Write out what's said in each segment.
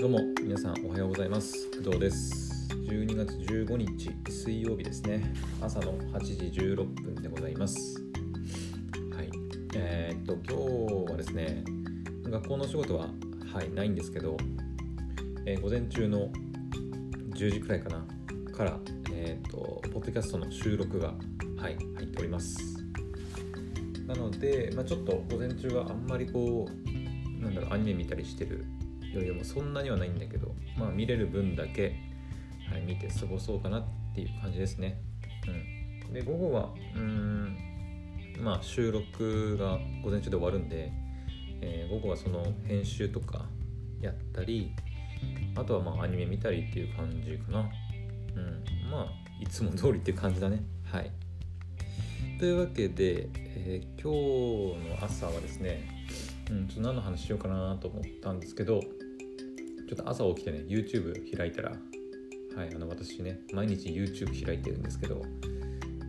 どうも皆さんおはようございます。工藤です。12月15日水曜日ですね、朝の8時16分でございます。はい、今日はですね、学校の仕事は、ないんですけど、午前中の10時くらいかなから、ポッドキャストの収録が、入っております。なので、ちょっと午前中はあんまりアニメ見たりしてるよりもそんなにはないんだけど、見れる分だけ、見て過ごそうかなっていう感じですね。で、午後は収録が午前中で終わるんで、午後はその編集とかやったり、あとはアニメ見たりっていう感じかな。いつも通りっていう感じだね。というわけで、今日の朝はですね、ちょっと何の話しようかなと思ったんですけど、ちょっと朝起きてね、YouTube 開いたら、私ね、毎日 YouTube 開いてるんですけど、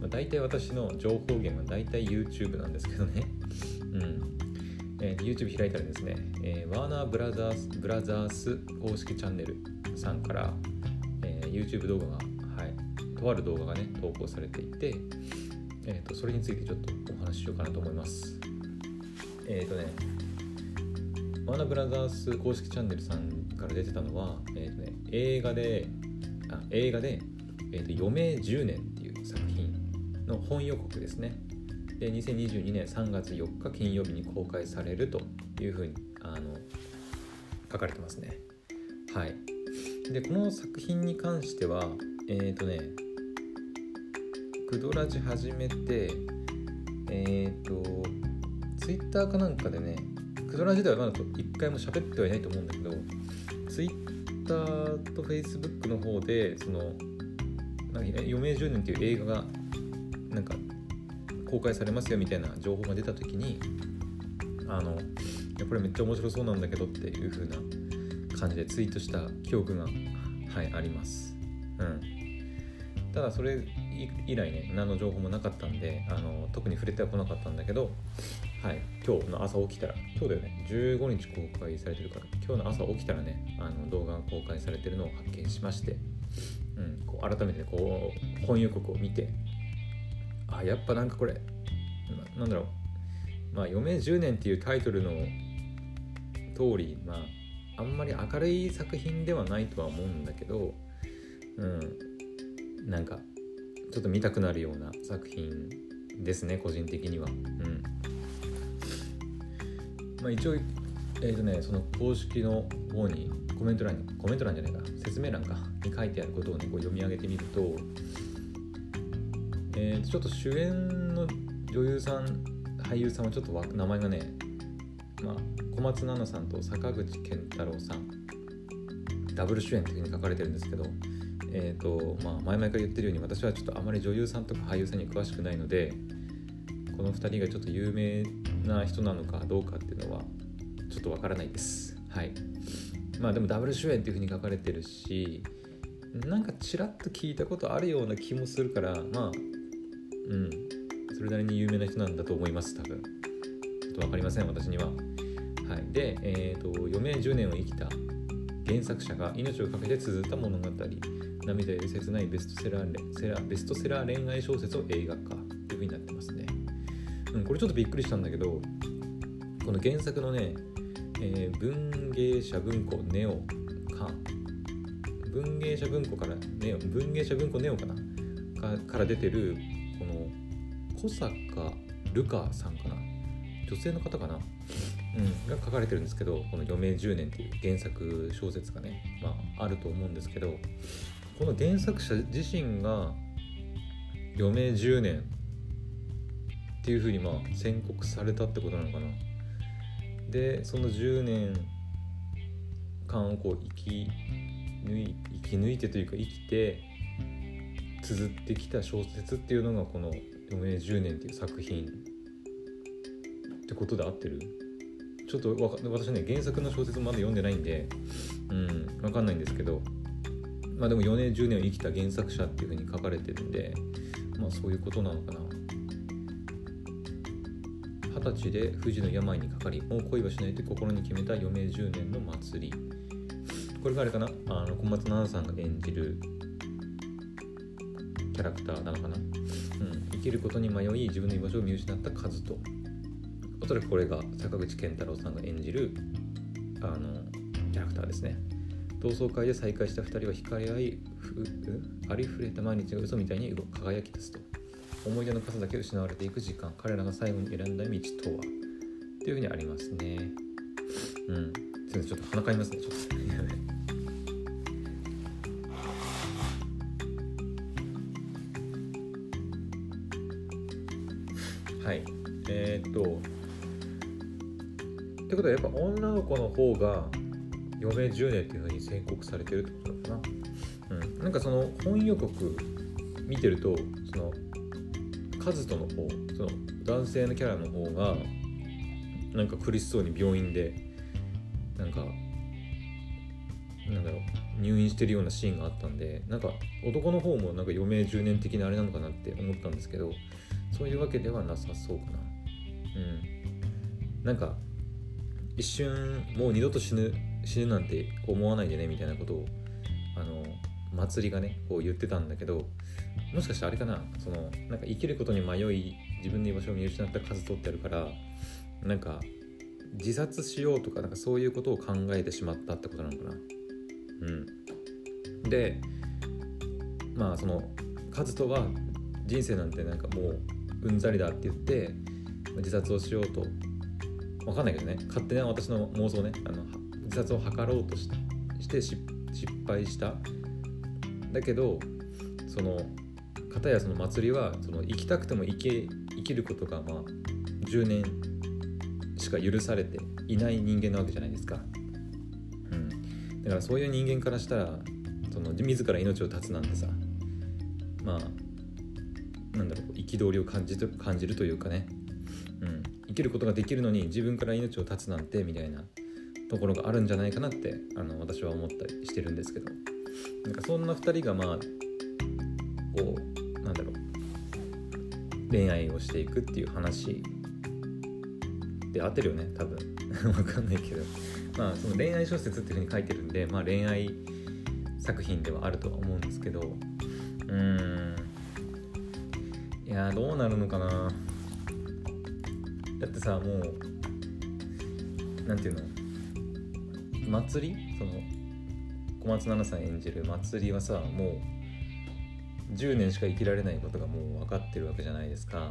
大体私の情報源は大体 YouTube なんですけどね。YouTube 開いたらですね、ワーナーブラザース公式チャンネルさんから、YouTube 動画が、とある動画がね、投稿されていて、それについてちょっとお話ししようかなと思います。ワーナーブラザース公式チャンネルさんから出てたのは、映画で、余命10年っていう作品の本予告ですね。で、2022年3月4日金曜日に公開されるというふうに書かれてますね。で、この作品に関してはクドラジ始めて、ツイッターかなんかでね、クドラジではまだ一回も喋ってはいないと思うんだけど、ツイッターとフェイスブックの方でその余命10年っていう映画がなんか公開されますよみたいな情報が出た時に、これめっちゃ面白そうなんだけどっていう風な感じでツイートした記憶が、あります。ただそれ以来ね、何の情報もなかったんで、特に触れてはこなかったんだけど、今日の朝起きたら、今日だよね、15日公開されてるから、今日の朝起きたらね、動画が公開されてるのを発見しまして、改めて本予告を見て、やっぱなんかこれなんだろう、余命10年っていうタイトルの通り、あんまり明るい作品ではないとは思うんだけど、なんかちょっと見たくなるような作品ですね、個人的には。一応その公式の方に説明欄に書いてあることをね、読み上げてみると、ちょっと主演の女優さん俳優さんはちょっと名前がね、小松菜奈さんと坂口健太郎さん、ダブル主演というふうに書かれてるんですけど、前々から言ってるように、私はちょっとあまり女優さんとか俳優さんに詳しくないので、この2人がちょっと有名な人なのかどうかっていうのはちょっとわからないです。でもダブル主演っていう風に書かれてるし、なんかちらっと聞いたことあるような気もするから、それなりに有名な人なんだと思います。多分ちょっとわかりません、私には。で、余命10年を生きた原作者が命を懸けて綴った物語、涙より切ないベストセラー恋愛小説を映画化という風になってますね。これちょっとびっくりしたんだけど、この原作のね、文芸者文庫ネオかから出てるこの小坂ルカさんかな、女性の方かな、が書かれてるんですけど、この余命10年っていう原作小説がね、あると思うんですけど、この原作者自身が余命10年っていうふうに宣告されたってことなのかな。で、その10年間を生き抜いてというか、生きて綴ってきた小説っていうのがこの余命10年っていう作品ってことで合ってる？ちょっと私ね、原作の小説まだ読んでないんで、分かんないんですけど、でも余命10年を生きた原作者っていうふうに書かれてるんで、そういうことなのかな。20歳で不治の病にかかり、もう恋はしないと心に決めた余命10年の祭り。これがあれかな、小松菜奈さんが演じるキャラクターなのかな、生きることに迷い自分の居場所を見失った和人、おそらくこれが坂口健太郎さんが演じるキャラクターですね。同窓会で再会した2人は惹かれ合い、ありふれた毎日が嘘みたいに輝き出すと、思い出の数だけ失われていく時間、彼らが最後に選んだ道とは、っていうふうにありますね。すみません、ちょっと鼻かみますね、ちょっとはい、ってことはやっぱ女の子の方が余命10年っていうふうに宣告されてるってことなのかな。なんかその本予告見てると、そのカズトの方、その男性のキャラの方がなんか苦しそうに病院でなんだろう、入院してるようなシーンがあったんで、なんか男の方もなんか余命10年的なあれなのかなって思ったんですけど、そういうわけではなさそうかな。なんか一瞬もう二度と死ぬなんて思わないでねみたいなことを祭りがねこう言ってたんだけど、もしかしてあれかな、そのなんか生きることに迷い自分の居場所を見失った数取ってるから、なんか自殺しようとか、なんかそういうことを考えてしまったってことなのかな。でまあその和人は人生なんてなんかもううんざりだって言って自殺をしようと、分かんないけどね、勝手な私の妄想ね、自殺を図ろうとして失敗した。だけどその片やその祭りはその生きたくても生きることがまあ10年しか許されていない人間なわけじゃないですか。だからそういう人間からしたらその自ら命を絶つなんてさ、まあなんだろう、憤りを感じるというかね、生きることができるのに自分から命を絶つなんてみたいなところがあるんじゃないかなって私は思ったりしてるんですけど、なんかそんな2人がまあこうなんだろう、恋愛をしていくっていう話で合ってるよね多分分かんないけど、まあその恋愛小説っていう風に書いてるんで、まあ恋愛作品ではあるとは思うんですけど、いやどうなるのかな。だってさ、もうなんていうの、祭り、その小松菜奈さん演じる祭りはさ、もう10年しか生きられないことがもう分かってるわけじゃないですか。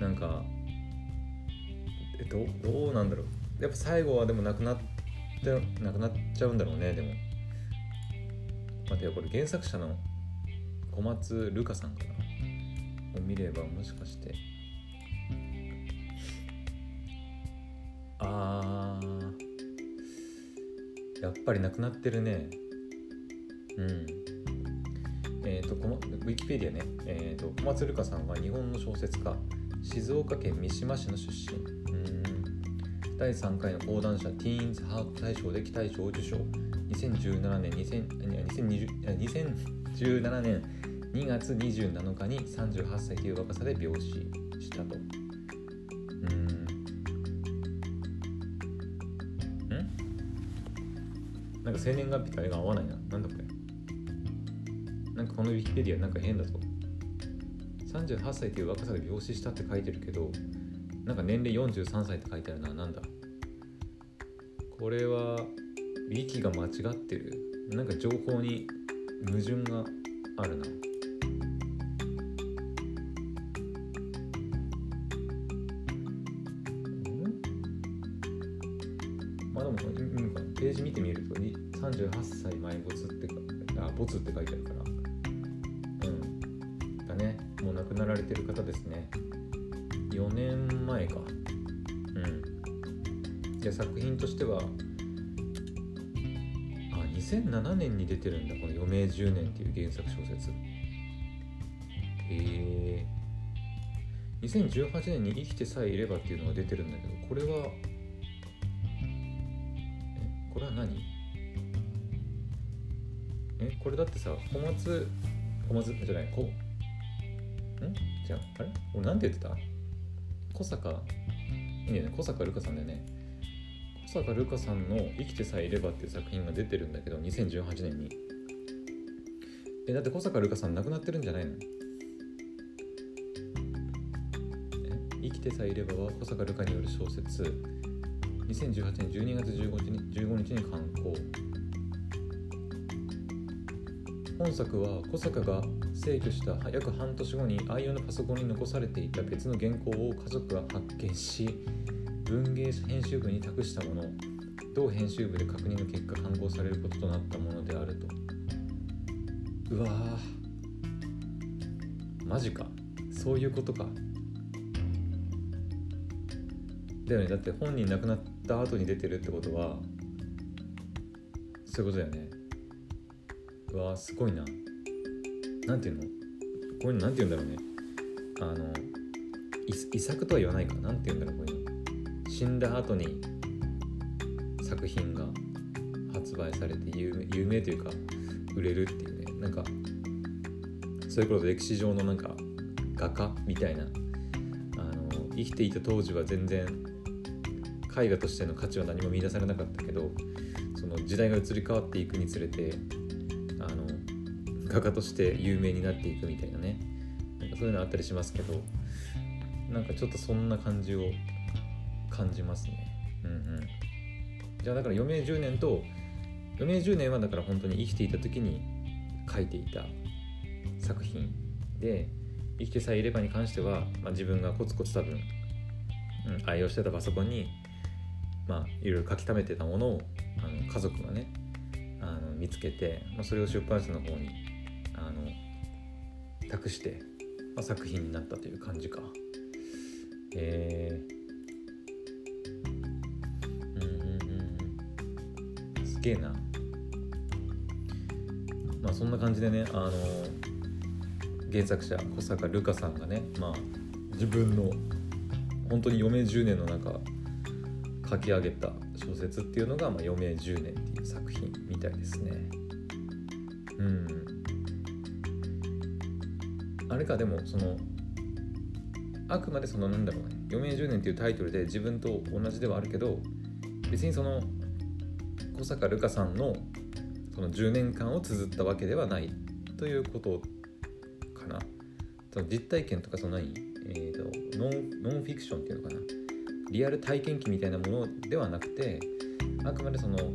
なんかどうなんだろう、やっぱ最後はでもなくなっちゃうんだろうね。でも待てよ、これ原作者の小松瑠香さんかなを見れば、もしかしてやっぱりなくなってるね。ウィキペディアね、小松瑠香さんは日本の小説家、静岡県三島市の出身。第3回の講談社ティーンズハート大賞で期待賞を受賞。2017年2月27日に38歳という若さで病死したと。なんか生年月日とあれが合わないな。なんだこれ。なんかこのウィキペディアなんか変だぞ。38歳という若さで病死したって書いてるけど、なんか年齢43歳って書いてあるな。なんだこれは、ウィキが間違ってる。なんか情報に矛盾があるな。まあでもページ見てみると38歳埋没ってか、没って書いてあるから、もう亡くなられてる方ですね。4年前か。で作品としては2007年に出てるんだ、この余命10年っていう原作小説。2018年に生きてさえいればっていうのが出てるんだけど、これは何？これだってさ、小坂瑠香さんだよね。坂瑠夏さんの生きてさえいればっていう作品が出てるんだけど、2018年に。だって小坂瑠夏さん亡くなってるんじゃないの？生きてさえいればは小坂瑠夏による小説、2018年12月15日に刊行。本作は小坂が逝去した約半年後に愛用のパソコンに残されていた別の原稿を家族が発見し、文芸編集部に託したもの、同編集部で確認の結果刊行されることとなったものであると。うわー、マジか、そういうことか。だよね、だって本人亡くなった後に出てるってことはそういうことだよね。うわー、すごいな。なんていうの、こういうのなんていうんだろうね。遺作とは言わないか、なんていうんだろう、こういうの。死んだ後に作品が発売されて有名というか売れるっていうね、なんかそれこそ歴史上のなんか画家みたいな、生きていた当時は全然絵画としての価値は何も見出されなかったけど、その時代が移り変わっていくにつれて画家として有名になっていくみたいなね、なんかそういうのあったりしますけど、なんかちょっとそんな感じを感じますね。うんうん。じゃあだから余命10年と余命10年はだから本当に生きていた時に書いていた作品で、生きてさえいればに関しては、自分がコツコツ多分、愛用してたパソコンにいろいろ書き溜めてたものを家族がね見つけて、それを出版社の方に託して、作品になったという感じか。すげえな。そんな感じでね、原作者小坂瑠夏さんがね、自分の本当に余命10年の中書き上げた小説っていうのが、余命10年っていう作品みたいですね。あれか、でもそのあくまでそのなんだろうね、余命10年っていうタイトルで自分と同じではあるけど、別にその小坂瑠夏さんのその10年間を綴ったわけではないということかな。その実体験とかそのノンフィクションっていうのかな、リアル体験記みたいなものではなくて、あくまでその小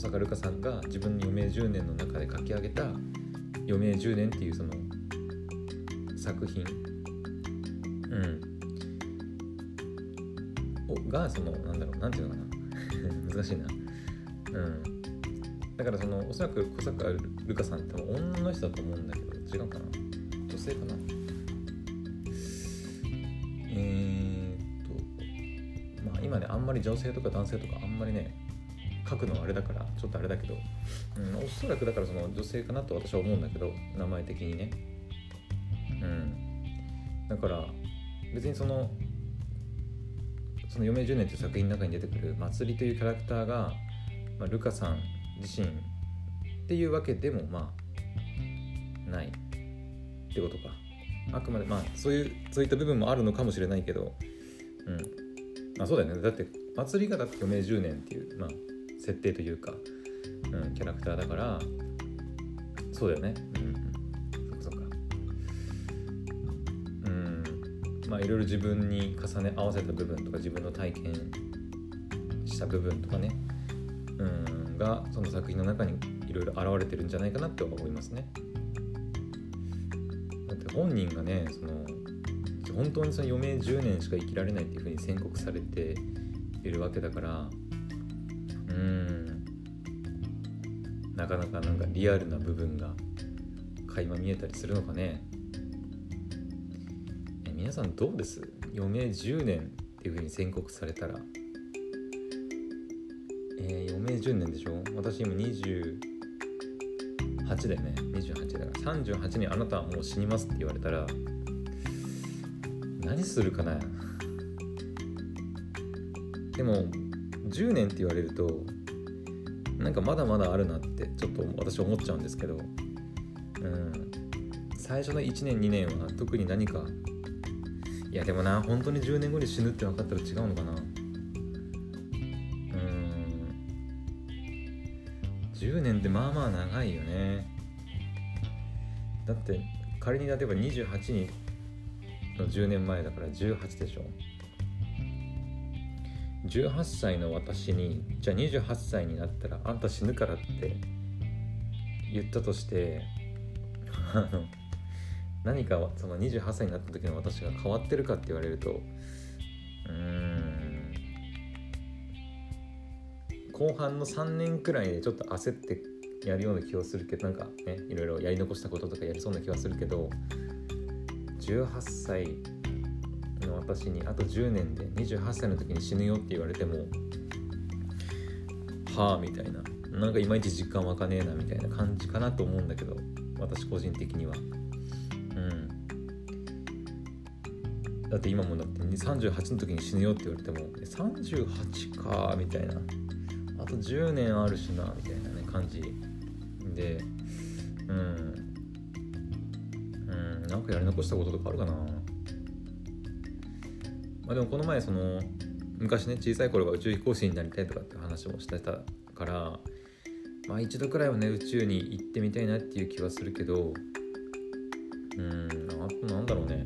坂瑠夏さんが自分の余命10年の中で書き上げた余命10年っていうその作品、がそのなんだろう、なんていうのかな難しいな。だからそのおそらく小坂瑠夏さんって女の人だと思うんだけど、違うかな、女性かな。今ねあんまり女性とか男性とかあんまりね書くのはあれだからちょっとあれだけど、おそらくだからその女性かなと私は思うんだけど、名前的にね。だから別にその余命10年という作品の中に出てくる祭りというキャラクターがルカさん自身っていうわけでもないってことか。あくまでそういった部分もあるのかもしれないけど、そうだよね。だって祭りがだって余命10年っていう、設定というか、キャラクターだからそうだよね。いろいろ自分に重ね合わせた部分とか自分の体験した部分とかね、がその作品の中にいろいろ現れてるんじゃないかなって思いますね。だって本人がね、本当にその余命10年しか生きられないっていうふうに宣告されているわけだから、なかなかなんかリアルな部分が垣間見えたりするのかね。皆さんどうです？余命10年っていうふうに宣告されたら。余命10年でしょ。私今28だよね。28だから38にあなたはもう死にますって言われたら何するかな。でも10年って言われるとなんかまだまだあるなってちょっと私思っちゃうんですけど、最初の1年2年は特に何か、いやでもな、本当に10年後に死ぬって分かったら違うのかな。10年ってまあまあ長いよね。だって仮に例えば28の10年前だから18でしょ。18歳の私にじゃあ28歳になったらあんた死ぬからって言ったとして、何かその28歳になった時の私が変わってるかって言われると、後半の3年くらいでちょっと焦ってやるような気をするけど、なんかね、いろいろやり残したこととかやりそうな気はするけど、18歳の私にあと10年で28歳の時に死ぬよって言われても、はぁみたいな、なんかいまいち実感湧かねえなみたいな感じかなと思うんだけど、私個人的には。だって今もだって38の時に死ぬよって言われても38かみたいな、あと10年あるしなみたいな、ね、感じで、なんかやり残したこととかあるかな。まあでもこの前その昔ね、小さい頃は宇宙飛行士になりたいとかって話もしてたから、まあ一度くらいはね宇宙に行ってみたいなっていう気はするけど、あとなんだろうね。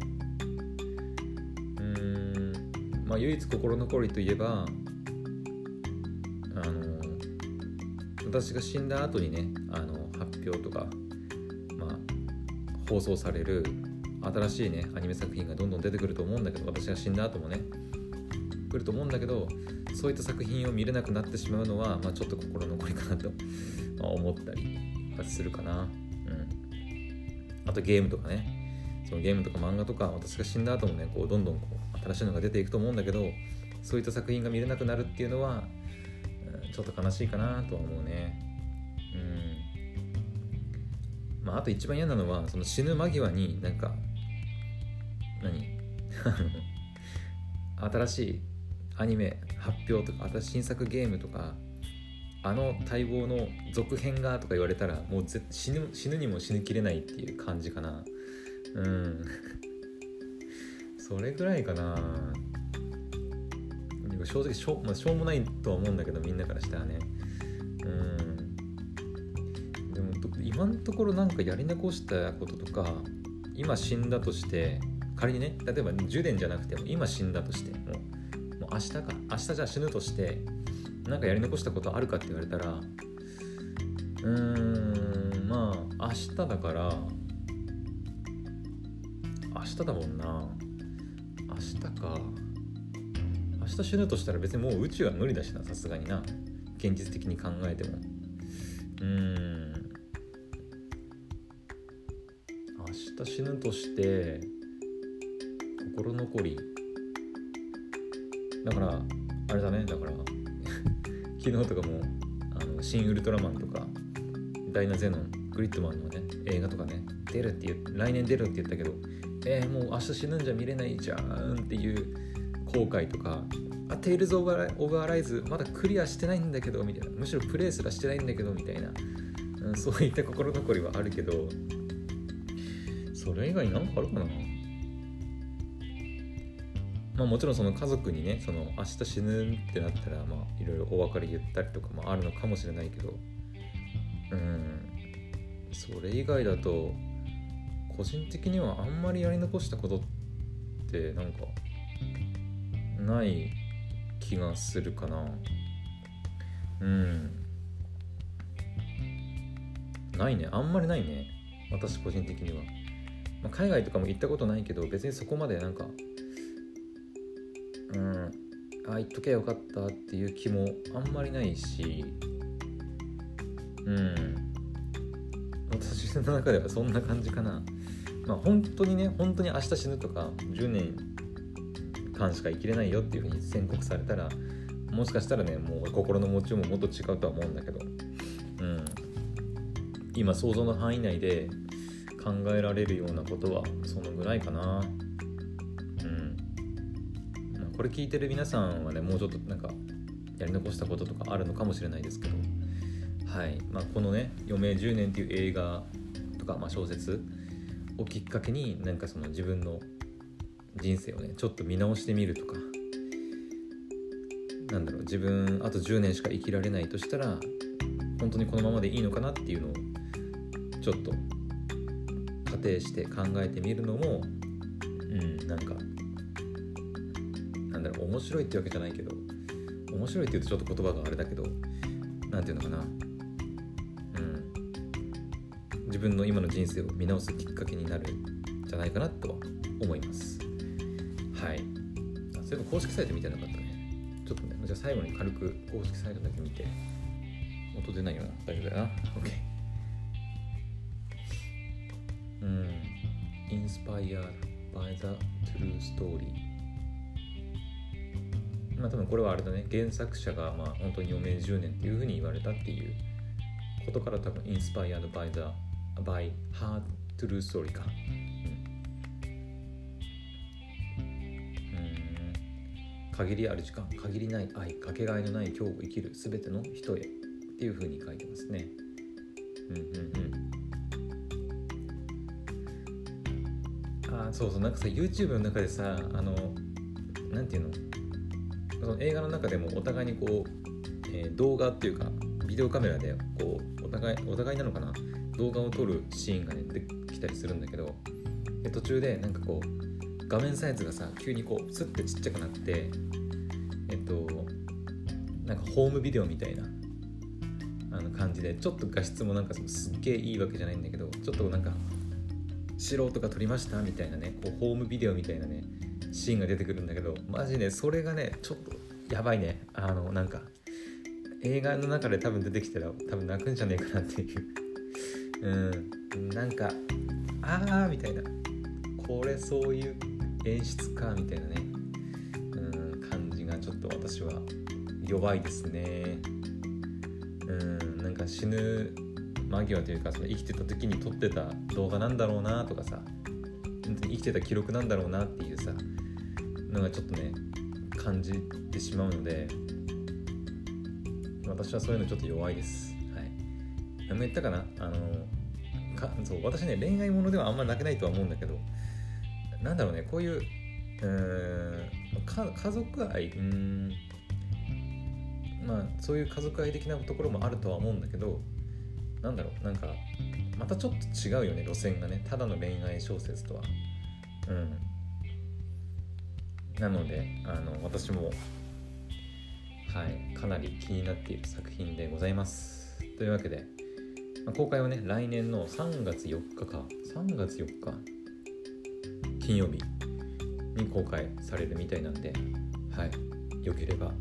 まあ唯一心残りといえば、私が死んだ後にね、発表とか、まあ、放送される新しいねアニメ作品がどんどん出てくると思うんだけど、私が死んだ後もね来ると思うんだけど、そういった作品を見れなくなってしまうのは、まあ、ちょっと心残りかなと思ったりするかな。あとゲームとかね、そのゲームとか漫画とか、私が死んだ後もねこうどんどんこう新しいのが出ていくと思うんだけど、そういった作品が見れなくなるっていうのはちょっと悲しいかなとは思うね。まああと一番嫌なのは、その死ぬ間際になんか新しいアニメ発表とか、新しい新作ゲームとか、あの待望の続編がとか言われたら、もう死ぬにも死ぬきれないっていう感じかな。それぐらいかな。正直しょうもないとは思うんだけど、みんなからしたらね。でも今のところなんかやり残したこととか、今死んだとして、仮にね、例えば10年じゃなくても今死んだとして、もう明日か、明日じゃあ死ぬとして、なんかやり残したことあるかって言われたら、まあ明日だから、明日だもんな。明日か。明日死ぬとしたら別にもう宇宙は無理だしな、さすがにな、現実的に考えても。明日死ぬとして心残りだから、あれだね、だから昨日とかも新ウルトラマンとかダイナゼノン、グリッドマンのね映画とかね出るっていう、来年出るって言ったけど、もう明日死ぬんじゃ見れないじゃんっていう後悔とか、あ、Tales of Arise まだクリアしてないんだけどみたいな、むしろプレイすらしてないんだけどみたいな、そういった心残りはあるけど、それ以外なんかあるかな。まあもちろんその家族にね、その明日死ぬってなったら、まあいろいろお別れ言ったりとかもあるのかもしれないけど、それ以外だと個人的にはあんまりやり残したことってなんかない気がするかな。ないね、あんまりないね、私個人的には。まあ、海外とかも行ったことないけど、別にそこまでなんか行っときゃよかったっていう気もあんまりないし、私の中ではそんな感じかな。まあ本当にね、本当に明日死ぬとか10年間しか生きれないよっていうふうに宣告されたら、もしかしたらね、もう心の持ちようももっと違うとは思うんだけど、今想像の範囲内で考えられるようなことはそのぐらいかな。まあ、これ聞いてる皆さんはね、もうちょっとなんかやり残したこととかあるのかもしれないですけど、まあ、このね余命10年っていう映画とか、まあ、小説をきっかけに、なんかその自分の人生をねちょっと見直してみるとか、なんだろう、自分あと10年しか生きられないとしたら、本当にこのままでいいのかなっていうのをちょっと仮定して考えてみるのも、なんかなんだろう、面白いってわけじゃないけど、面白いって言うとちょっと言葉があれだけど、なんていうのかな、自分の今の人生を見直すきっかけになるんじゃないかなとは思います。はい。そういえば公式サイト見てなかったね。ちょっとね、じゃあ最後に軽く公式サイトだけ見て。音出ないよな、大丈夫だよな。 OK。 Inspired by the True Story、 まあ多分これはあれだね、原作者がまあ本当に余命10年っていう風に言われたっていうことから、多分 Inspired by the by her True Story か。限りある時間、限りない愛、かけがえのない今日を生きるすべての人へっていう風に書いてますね。あ、そうそう、なんかさ、 YouTube の中でさ、なんていうの、その映画の中でもお互いにこう、動画っていうかビデオカメラでこうお互いなのかな、動画を撮るシーンがね出てきたりするんだけど、で途中でなんかこう画面サイズがさ、急にこうスッてちっちゃくなって、なんかホームビデオみたいな感じで、ちょっと画質もなんかすっげえいいわけじゃないんだけど、ちょっとなんか素人が撮りましたみたいなね、こうホームビデオみたいなねシーンが出てくるんだけど、マジねそれがねちょっとやばいね。なんか映画の中で多分出てきたら多分泣くんじゃねえかなっていうなんかあーみたいな、これそういう演出かみたいなね、感じがちょっと私は弱いですね。なんか死ぬ間際というか、その生きてた時に撮ってた動画なんだろうなとかさ、本当に生きてた記録なんだろうなっていうさのがちょっとね感じてしまうので、私はそういうのちょっと弱いです。はい、何も言ったかな、そう、私ね恋愛ものではあんまり泣けないとは思うんだけど、なんだろうね、こういう家族愛、まあそういう家族愛的なところもあるとは思うんだけど、なんだろう、なんかまたちょっと違うよね、路線がね、ただの恋愛小説とは。なので私もはいかなり気になっている作品でございます。というわけで、まあ、公開はね来年の3月4日か、3月4日金曜日に公開されるみたいなんで、はい、よければ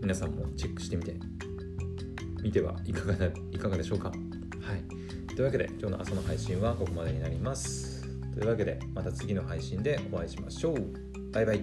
皆さんもチェックしてみてはいかがでしょうか。はい、というわけで今日の朝の配信はここまでになります。というわけでまた次の配信でお会いしましょう。バイバイ。